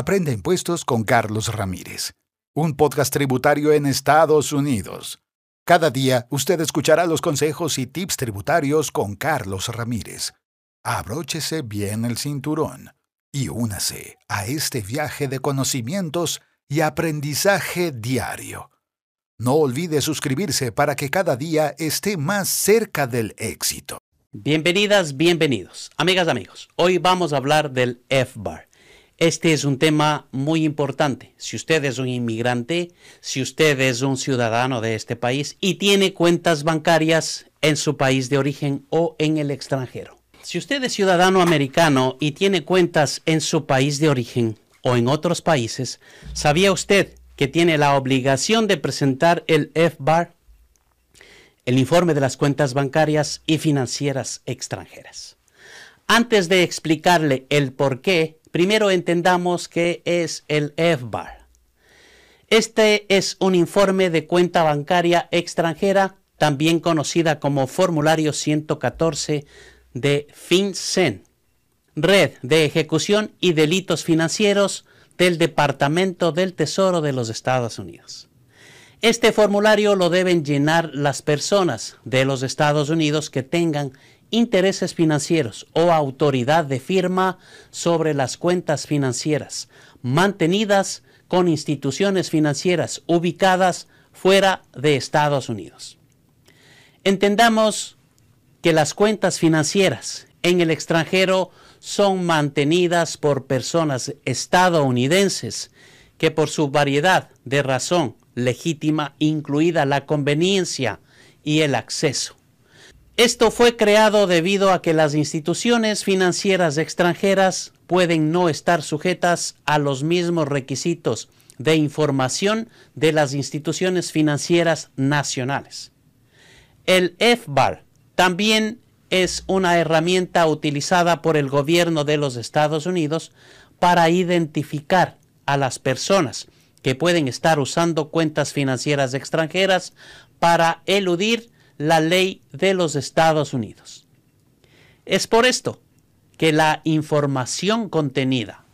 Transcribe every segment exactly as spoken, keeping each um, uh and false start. Aprende Impuestos con Carlos Ramírez, un podcast tributario en Estados Unidos. Cada día usted escuchará los consejos y tips tributarios con Carlos Ramírez. Abróchese bien el cinturón y únase a este viaje de conocimientos y aprendizaje diario. No olvide suscribirse para que cada día esté más cerca del éxito. Bienvenidas, bienvenidos. Amigas, amigos, hoy vamos a hablar del F B A R. Este es un tema muy importante. Si usted es un inmigrante, si usted es un ciudadano de este país y tiene cuentas bancarias en su país de origen o en el extranjero. Si usted es ciudadano americano y tiene cuentas en su país de origen o en otros países, ¿sabía usted que tiene la obligación de presentar el F B A R, el informe de las cuentas bancarias y financieras extranjeras? Antes de explicarle el por qué, primero entendamos qué es el F B A R. Este es un informe de cuenta bancaria extranjera, también conocida como formulario ciento catorce de FinCEN, Red de Ejecución y Delitos Financieros del Departamento del Tesoro de los Estados Unidos. Este formulario lo deben llenar las personas de los Estados Unidos que tengan intereses financieros o autoridad de firma sobre las cuentas financieras mantenidas con instituciones financieras ubicadas fuera de Estados Unidos. Entendamos que las cuentas financieras en el extranjero son mantenidas por personas estadounidenses que, por su variedad de razón legítima, incluida la conveniencia y el acceso. Esto fue creado debido a que las instituciones financieras extranjeras pueden no estar sujetas a los mismos requisitos de información de las instituciones financieras nacionales. El F B A R también es una herramienta utilizada por el gobierno de los Estados Unidos para identificar a las personas que pueden estar usando cuentas financieras extranjeras para eludir la ley de los Estados Unidos. Es por esto que la información contenida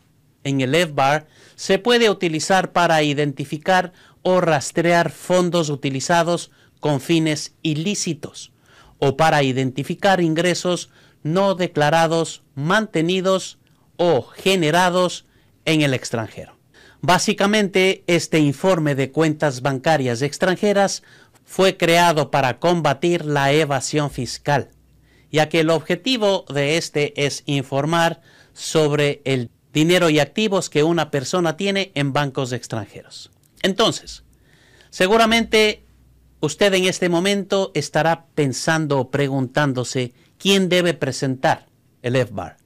en el F B A R se puede utilizar para identificar o rastrear fondos utilizados con fines ilícitos, o para identificar ingresos no declarados, mantenidos o generados en el extranjero. Básicamente, este informe de cuentas bancarias extranjeras fue creado para combatir la evasión fiscal, ya que el objetivo de este es informar sobre el dinero y activos que una persona tiene en bancos extranjeros. Entonces, seguramente usted en este momento estará pensando o preguntándose quién debe presentar el F B A R.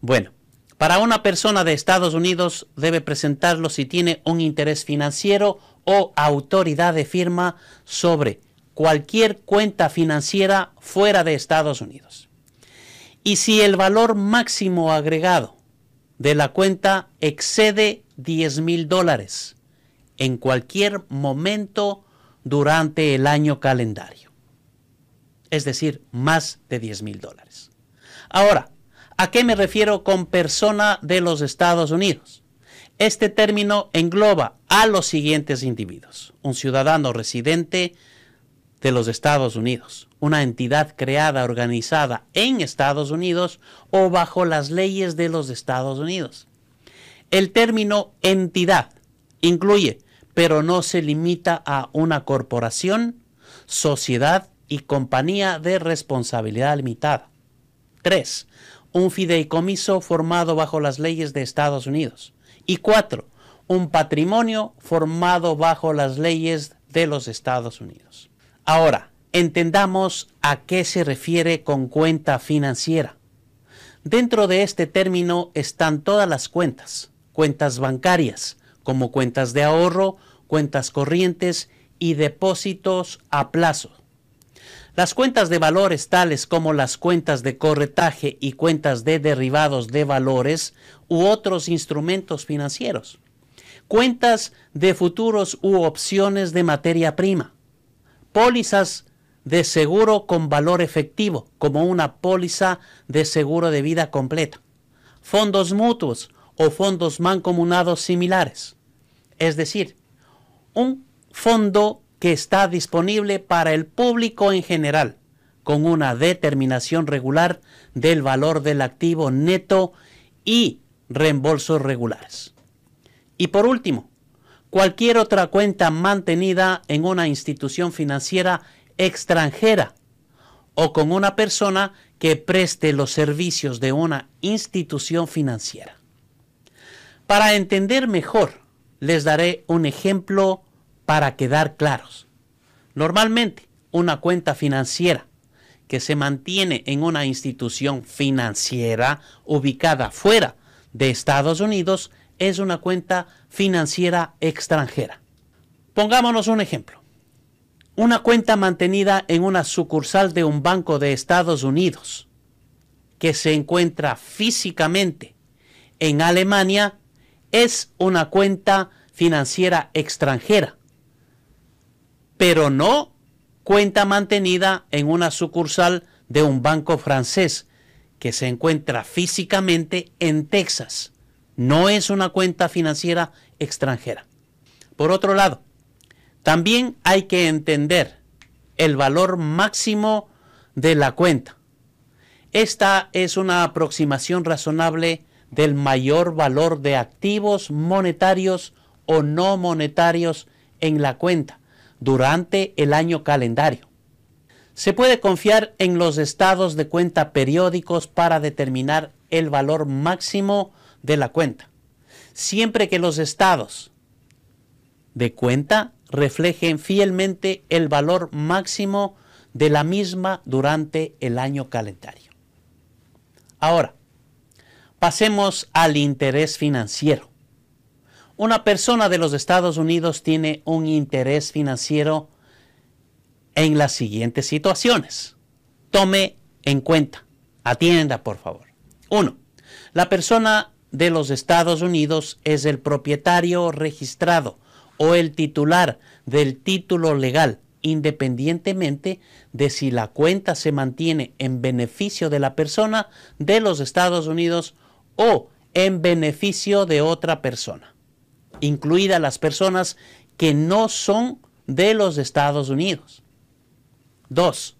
Bueno, para una persona de Estados Unidos debe presentarlo si tiene un interés financiero o autoridad de firma sobre cualquier cuenta financiera fuera de Estados Unidos. Y si el valor máximo agregado de la cuenta excede diez mil dólares en cualquier momento durante el año calendario, es decir, más de diez mil dólares. Ahora, ¿a qué me refiero con persona de los Estados Unidos? Este término engloba a los siguientes individuos: un ciudadano residente de los Estados Unidos, una entidad creada, organizada en Estados Unidos o bajo las leyes de los Estados Unidos. El término entidad incluye, pero no se limita a, una corporación, sociedad y compañía de responsabilidad limitada. tres. Un fideicomiso formado bajo las leyes de Estados Unidos. Y cuatro. Un patrimonio formado bajo las leyes de los Estados Unidos. Ahora, entendamos a qué se refiere con cuenta financiera. Dentro de este término están todas las cuentas, cuentas bancarias, como cuentas de ahorro, cuentas corrientes y depósitos a plazo. Las cuentas de valores, tales como las cuentas de corretaje y cuentas de derivados de valores u otros instrumentos financieros. Cuentas de futuros u opciones de materia prima. Pólizas de seguro con valor efectivo, como una póliza de seguro de vida completa. Fondos mutuos o fondos mancomunados similares. Es decir, un fondo que está disponible para el público en general, con una determinación regular del valor del activo neto y reembolsos regulares. Y por último, cualquier otra cuenta mantenida en una institución financiera extranjera o con una persona que preste los servicios de una institución financiera. Para entender mejor, les daré un ejemplo para quedar claros. Normalmente, una cuenta financiera que se mantiene en una institución financiera ubicada fuera de Estados Unidos es una cuenta financiera extranjera. Pongámonos un ejemplo. Una cuenta mantenida en una sucursal de un banco de Estados Unidos que se encuentra físicamente en Alemania es una cuenta financiera extranjera, pero no cuenta mantenida en una sucursal de un banco francés que se encuentra físicamente en Texas. No es una cuenta financiera extranjera. Por otro lado, también hay que entender el valor máximo de la cuenta. Esta es una aproximación razonable del mayor valor de activos monetarios o no monetarios en la cuenta durante el año calendario. Se puede confiar en los estados de cuenta periódicos para determinar el valor máximo de la cuenta, siempre que los estados de cuenta reflejen fielmente el valor máximo de la misma durante el año calendario. Ahora, pasemos al interés financiero. Una persona de los Estados Unidos tiene un interés financiero en las siguientes situaciones. Tome en cuenta. Atienda, por favor. uno. La persona de los Estados Unidos es el propietario registrado o el titular del título legal, independientemente de si la cuenta se mantiene en beneficio de la persona de los Estados Unidos o en beneficio de otra persona, incluidas las personas que no son de los Estados Unidos. dos.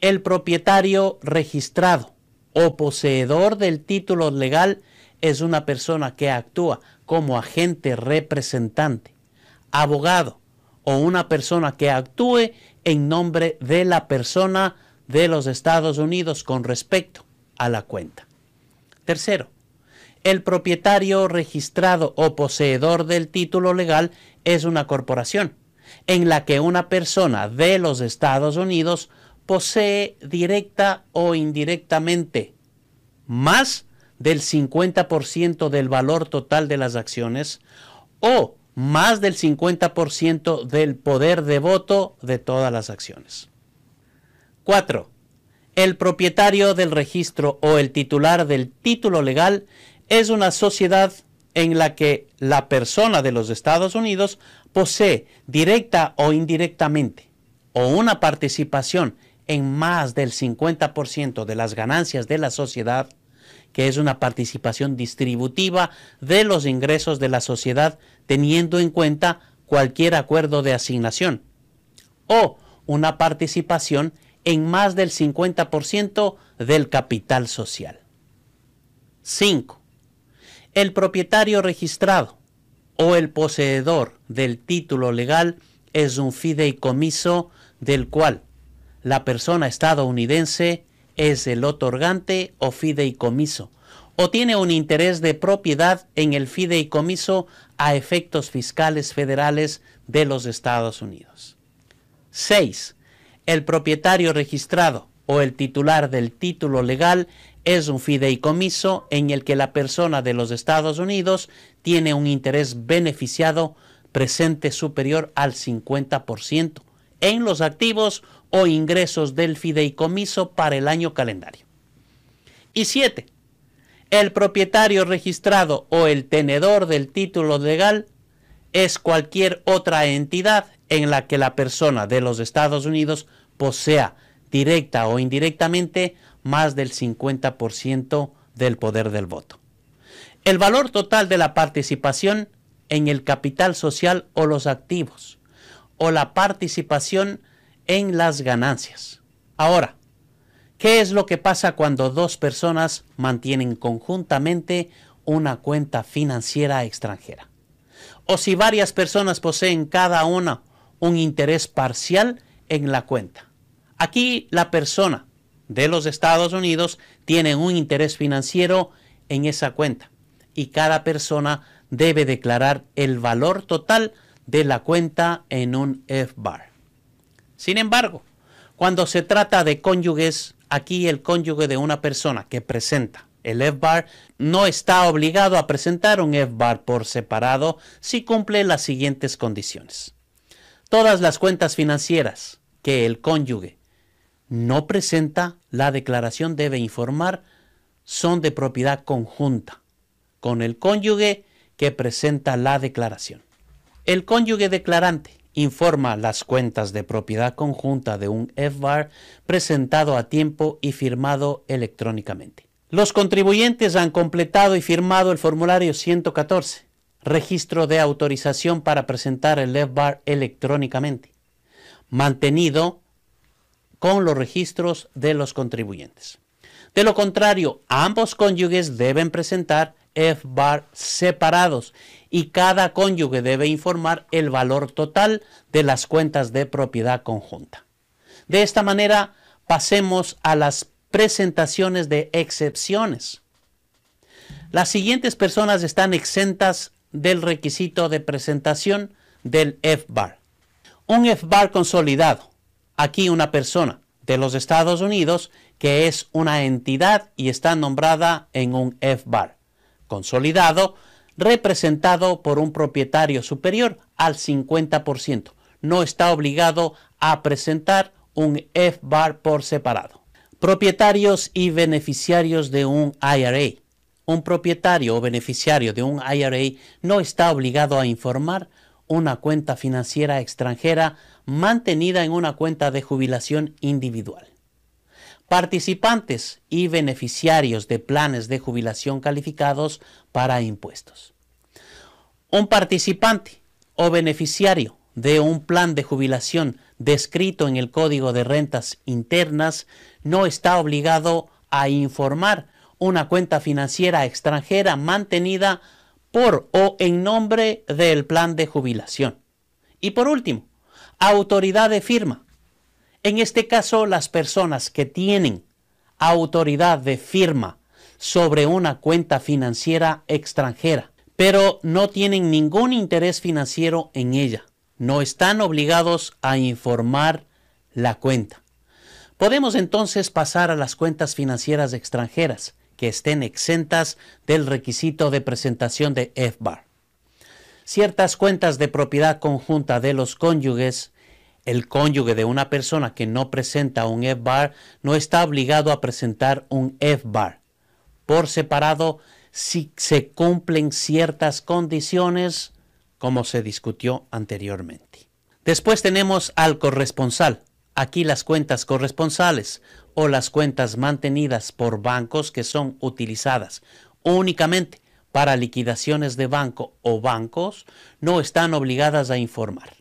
El propietario registrado o poseedor del título legal es una persona que actúa como agente representante, abogado o una persona que actúe en nombre de la persona de los Estados Unidos con respecto a la cuenta. Tercero, el propietario registrado o poseedor del título legal es una corporación en la que una persona de los Estados Unidos posee directa o indirectamente más del cincuenta por ciento del valor total de las acciones o más del cincuenta por ciento del poder de voto de todas las acciones. cuatro. El propietario del registro o el titular del título legal es una sociedad en la que la persona de los Estados Unidos posee directa o indirectamente o una participación en más del cincuenta por ciento de las ganancias de la sociedad, que es una participación distributiva de los ingresos de la sociedad teniendo en cuenta cualquier acuerdo de asignación, o una participación en más del cincuenta por ciento del capital social. cinco. El propietario registrado o el poseedor del título legal es un fideicomiso del cual la persona estadounidense es el otorgante o fideicomiso, o tiene un interés de propiedad en el fideicomiso a efectos fiscales federales de los Estados Unidos. seis. El propietario registrado o el titular del título legal es un fideicomiso en el que la persona de los Estados Unidos tiene un interés beneficiado presente superior al cincuenta por ciento en los activos o ingresos del fideicomiso para el año calendario. Y siete. El propietario registrado o el tenedor del título legal es cualquier otra entidad en la que la persona de los Estados Unidos posea directa o indirectamente más del cincuenta por ciento del poder del voto. El valor total de la participación en el capital social o los activos, o la participación en las ganancias. Ahora, ¿qué es lo que pasa cuando dos personas mantienen conjuntamente una cuenta financiera extranjera? O si varias personas poseen cada una un interés parcial en la cuenta. Aquí la persona de los Estados Unidos tiene un interés financiero en esa cuenta y cada persona debe declarar el valor total de la cuenta en un F B A R. Sin embargo, cuando se trata de cónyuges, aquí el cónyuge de una persona que presenta el F B A R no está obligado a presentar un F B A R por separado si cumple las siguientes condiciones. Todas las cuentas financieras que el cónyuge no presenta, la declaración debe informar, son de propiedad conjunta con el cónyuge que presenta la declaración. El cónyuge declarante informa las cuentas de propiedad conjunta de un F B A R presentado a tiempo y firmado electrónicamente. Los contribuyentes han completado y firmado el formulario ciento catorce, registro de autorización para presentar el F B A R electrónicamente, mantenido con los registros de los contribuyentes. De lo contrario, ambos cónyuges deben presentar F B A R separados y cada cónyuge debe informar el valor total de las cuentas de propiedad conjunta. De esta manera, pasemos a las presentaciones de excepciones. Las siguientes personas están exentas del requisito de presentación del F B A R. Un F B A R consolidado. Aquí una persona de los Estados Unidos que es una entidad y está nombrada en un F B A R consolidado, representado por un propietario superior al cincuenta por ciento. No está obligado a presentar un F B A R por separado. Propietarios y beneficiarios de un I R A. Un propietario o beneficiario de un I R A no está obligado a informar una cuenta financiera extranjera mantenida en una cuenta de jubilación individual. Participantes y beneficiarios de planes de jubilación calificados para impuestos. Un participante o beneficiario de un plan de jubilación descrito en el Código de Rentas Internas no está obligado a informar una cuenta financiera extranjera mantenida por o en nombre del plan de jubilación. Y por último, autoridad de firma. En este caso, las personas que tienen autoridad de firma sobre una cuenta financiera extranjera, pero no tienen ningún interés financiero en ella, no están obligados a informar la cuenta. Podemos entonces pasar a las cuentas financieras extranjeras que estén exentas del requisito de presentación de F B A R. Ciertas cuentas de propiedad conjunta de los cónyuges. El cónyuge de una persona que no presenta un F B A R no está obligado a presentar un F B A R por separado si se cumplen ciertas condiciones, como se discutió anteriormente. Después tenemos al corresponsal. Aquí las cuentas corresponsales o las cuentas mantenidas por bancos que son utilizadas únicamente para liquidaciones de banco o bancos no están obligadas a informar.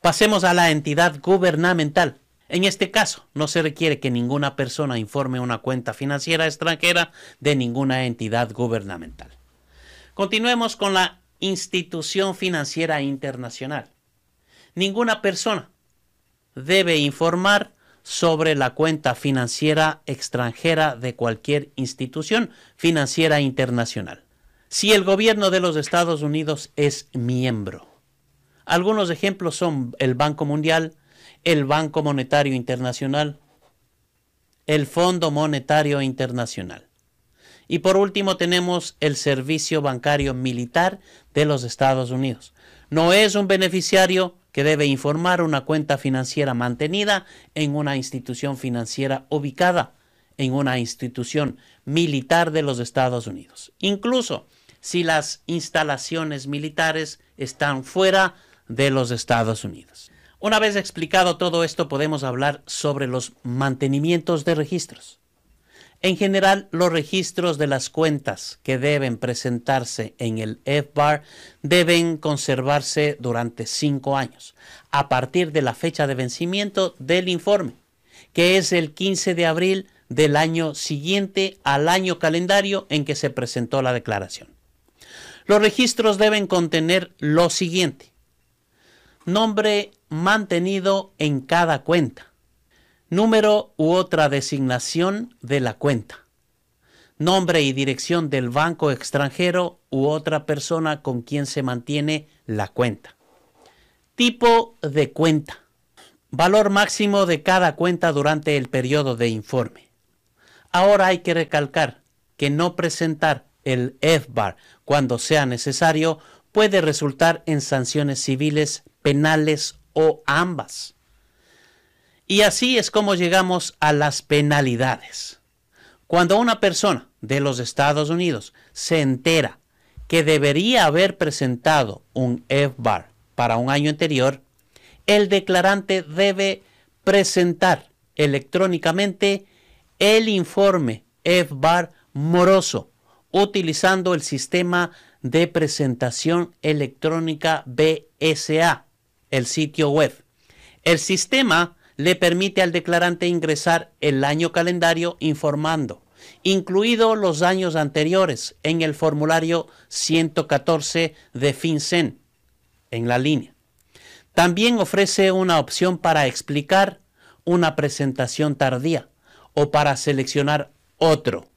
Pasemos a la entidad gubernamental. En este caso, no se requiere que ninguna persona informe una cuenta financiera extranjera de ninguna entidad gubernamental. Continuemos con la institución financiera internacional. Ninguna persona debe informar sobre la cuenta financiera extranjera de cualquier institución financiera internacional, si el gobierno de los Estados Unidos es miembro. Algunos ejemplos son el Banco Mundial, el Banco Monetario Internacional, el Fondo Monetario Internacional. Y por último tenemos el Servicio Bancario Militar de los Estados Unidos. No es un beneficiario que debe informar una cuenta financiera mantenida en una institución financiera ubicada en una institución militar de los Estados Unidos, incluso si las instalaciones militares están fuera de los Estados Unidos. Una vez explicado todo esto, podemos hablar sobre los mantenimientos de registros. En general, los registros de las cuentas que deben presentarse en el F B A R deben conservarse durante cinco años, a partir de la fecha de vencimiento del informe, que es el quince de abril del año siguiente al año calendario en que se presentó la declaración. Los registros deben contener lo siguiente: nombre mantenido en cada cuenta, número u otra designación de la cuenta, nombre y dirección del banco extranjero u otra persona con quien se mantiene la cuenta, tipo de cuenta, valor máximo de cada cuenta durante el periodo de informe. Ahora hay que recalcar que no presentar el F B A R cuando sea necesario puede resultar en sanciones civiles, penales o ambas. Y así es como llegamos a las penalidades. Cuando una persona de los Estados Unidos se entera que debería haber presentado un F B A R para un año anterior, el declarante debe presentar electrónicamente el informe F B A R moroso utilizando el sistema de presentación electrónica B S A, el sitio web. El sistema le permite al declarante ingresar el año calendario informando, incluidos los años anteriores, en el formulario ciento catorce de FinCEN, en la línea. También ofrece una opción para explicar una presentación tardía o para seleccionar otro,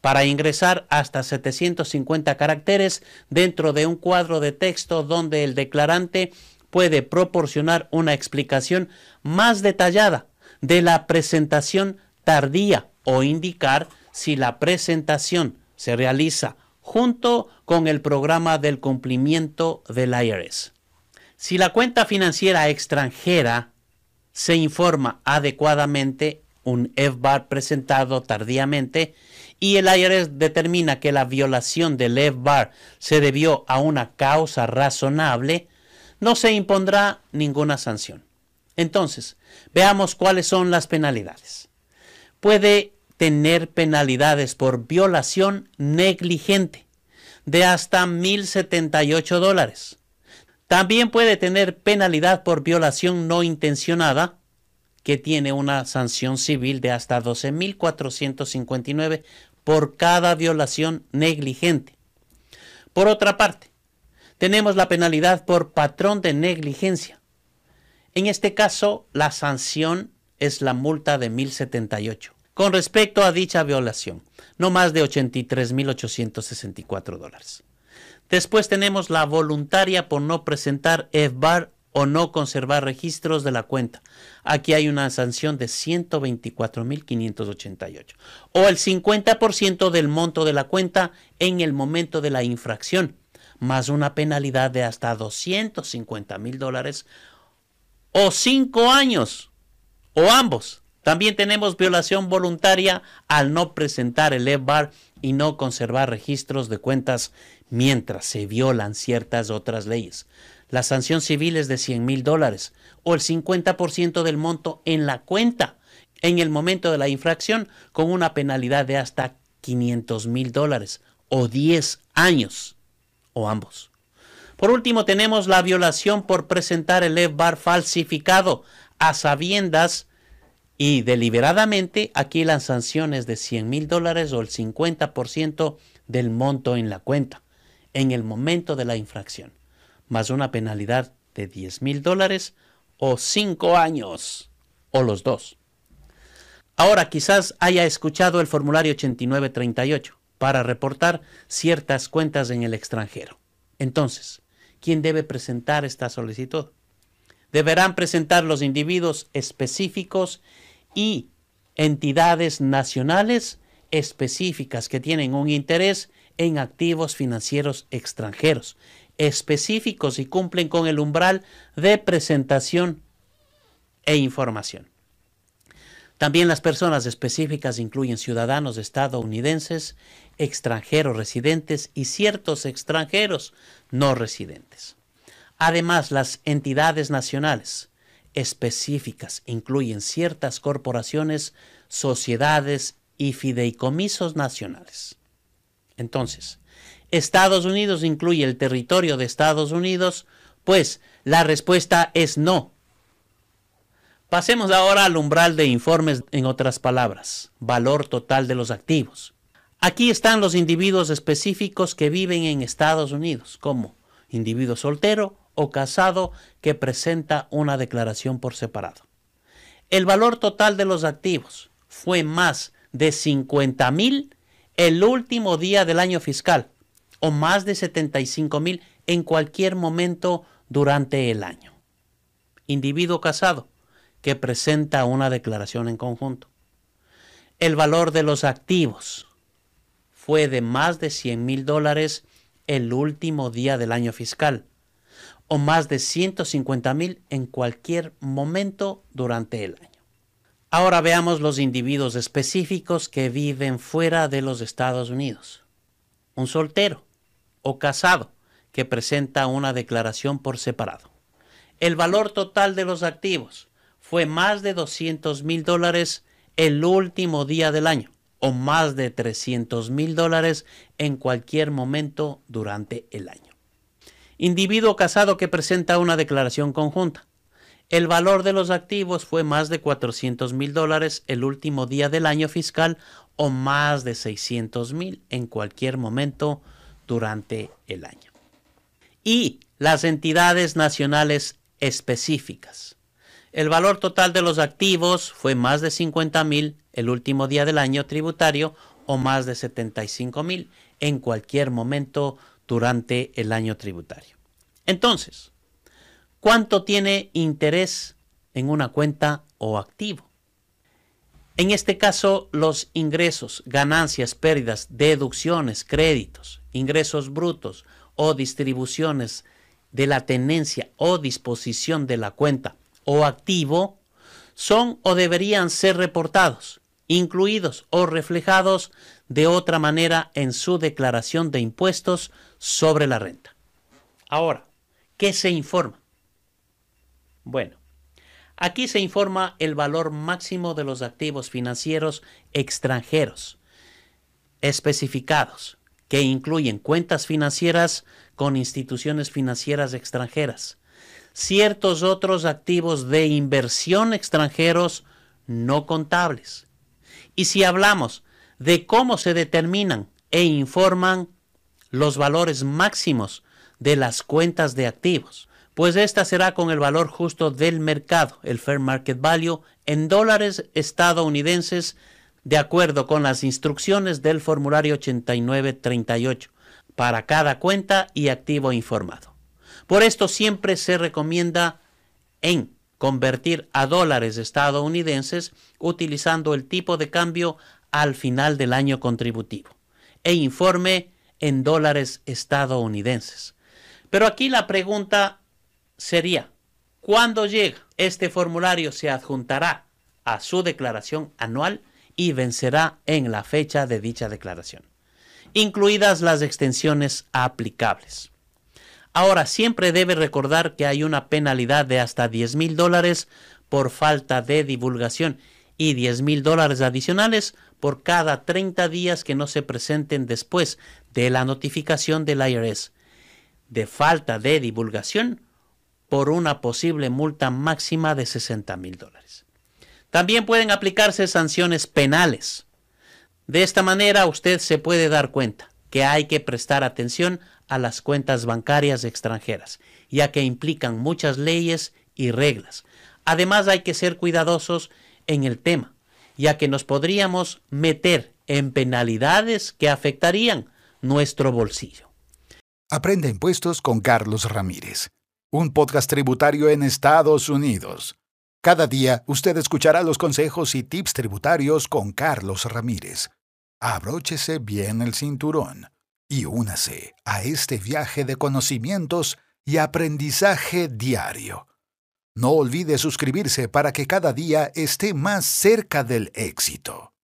para ingresar hasta setecientos cincuenta caracteres dentro de un cuadro de texto donde el declarante puede proporcionar una explicación más detallada de la presentación tardía o indicar si la presentación se realiza junto con el programa del cumplimiento del I R S. Si la cuenta financiera extranjera se informa adecuadamente, un F B A R presentado tardíamente, y el I R S determina que la violación del F B A R se debió a una causa razonable, no se impondrá ninguna sanción. Entonces, veamos cuáles son las penalidades. Puede tener penalidades por violación negligente de hasta mil setenta y ocho dólares. También puede tener penalidad por violación no intencionada, que tiene una sanción civil de hasta doce mil cuatrocientos cincuenta y nueve por cada violación negligente. Por otra parte, tenemos la penalidad por patrón de negligencia. En este caso, la sanción es la multa de mil setenta y ocho con respecto a dicha violación, no más de ochenta y tres mil ochocientos sesenta y cuatro dólares. Después tenemos la voluntaria por no presentar F B A R o no conservar registros de la cuenta. Aquí hay una sanción de ciento veinticuatro mil quinientos ochenta y ocho o el cincuenta por ciento del monto de la cuenta en el momento de la infracción, más una penalidad de hasta doscientos cincuenta mil dólares o cinco años o ambos. También tenemos violación voluntaria al no presentar el F B A R y no conservar registros de cuentas mientras se violan ciertas otras leyes. La sanción civil es de cien mil dólares o el cincuenta por ciento del monto en la cuenta en el momento de la infracción, con una penalidad de hasta quinientos mil dólares o diez años o ambos. Por último, tenemos la violación por presentar el F B A R falsificado a sabiendas y deliberadamente. Aquí las sanciones de cien mil dólares o el cincuenta por ciento del monto en la cuenta en el momento de la infracción, más una penalidad de diez mil dólares o cinco años o los dos. Ahora quizás haya escuchado el formulario ochenta y nueve treinta y ocho para reportar ciertas cuentas en el extranjero. Entonces, ¿quién debe presentar esta solicitud? Deberán presentar los individuos específicos y entidades nacionales específicas que tienen un interés en activos financieros extranjeros específicos y cumplen con el umbral de presentación e información. También las personas específicas incluyen ciudadanos estadounidenses, extranjeros residentes y ciertos extranjeros no residentes. Además, las entidades nacionales específicas incluyen ciertas corporaciones, sociedades y fideicomisos nacionales. Entonces, Estados Unidos incluye el territorio de Estados Unidos, pues la respuesta es no. Pasemos ahora al umbral de informes, en otras palabras, valor total de los activos. Aquí están los individuos específicos que viven en Estados Unidos, como individuo soltero o casado que presenta una declaración por separado. El valor total de los activos fue más de cincuenta mil el último día del año fiscal, o más de setenta y cinco mil en cualquier momento durante el año. Individuo casado que presenta una declaración en conjunto. El valor de los activos fue de más de cien mil dólares el último día del año fiscal, o más de ciento cincuenta mil en cualquier momento durante el año. Ahora veamos los individuos específicos que viven fuera de los Estados Unidos. Un soltero o casado que presenta una declaración por separado. El valor total de los activos fue más de doscientos mil dólares el último día del año, o más de trescientos mil dólares en cualquier momento durante el año. Individuo casado que presenta una declaración conjunta. El valor de los activos fue más de cuatrocientos mil dólares el último día del año fiscal, o más de seiscientos mil en cualquier momento durante el año. Y las entidades nacionales específicas. El valor total de los activos fue más de cincuenta mil el último día del año tributario, o más de setenta y cinco mil en cualquier momento durante el año tributario. Entonces, ¿cuánto tiene interés en una cuenta o activo? En este caso, los ingresos, ganancias, pérdidas, deducciones, créditos, ingresos brutos o distribuciones de la tenencia o disposición de la cuenta o activo son o deberían ser reportados, incluidos o reflejados de otra manera en su declaración de impuestos sobre la renta. Ahora, ¿qué se informa? Bueno, aquí se informa el valor máximo de los activos financieros extranjeros especificados, que incluyen cuentas financieras con instituciones financieras extranjeras, ciertos otros activos de inversión extranjeros no contables. Y si hablamos de cómo se determinan e informan los valores máximos de las cuentas de activos, pues esta será con el valor justo del mercado, el fair market value, en dólares estadounidenses, de acuerdo con las instrucciones del formulario ochenta y nueve treinta y ocho para cada cuenta y activo informado. Por esto siempre se recomienda en convertir a dólares estadounidenses utilizando el tipo de cambio al final del año contributivo e informe en dólares estadounidenses. Pero aquí la pregunta sería, ¿cuándo llega? Este formulario se adjuntará a su declaración anual y vencerá en la fecha de dicha declaración, incluidas las extensiones aplicables. Ahora, siempre debe recordar que hay una penalidad de hasta diez mil dólares por falta de divulgación y diez mil dólares adicionales por cada treinta días que no se presenten después de la notificación del I R S de falta de divulgación, por una posible multa máxima de sesenta mil dólares. También pueden aplicarse sanciones penales. De esta manera usted se puede dar cuenta que hay que prestar atención a las cuentas bancarias extranjeras, ya que implican muchas leyes y reglas. Además, hay que ser cuidadosos en el tema, ya que nos podríamos meter en penalidades que afectarían nuestro bolsillo. Aprende Impuestos con Carlos Ramírez, un podcast tributario en Estados Unidos. Cada día usted escuchará los consejos y tips tributarios con Carlos Ramírez. Abróchese bien el cinturón y únase a este viaje de conocimientos y aprendizaje diario. No olvide suscribirse para que cada día esté más cerca del éxito.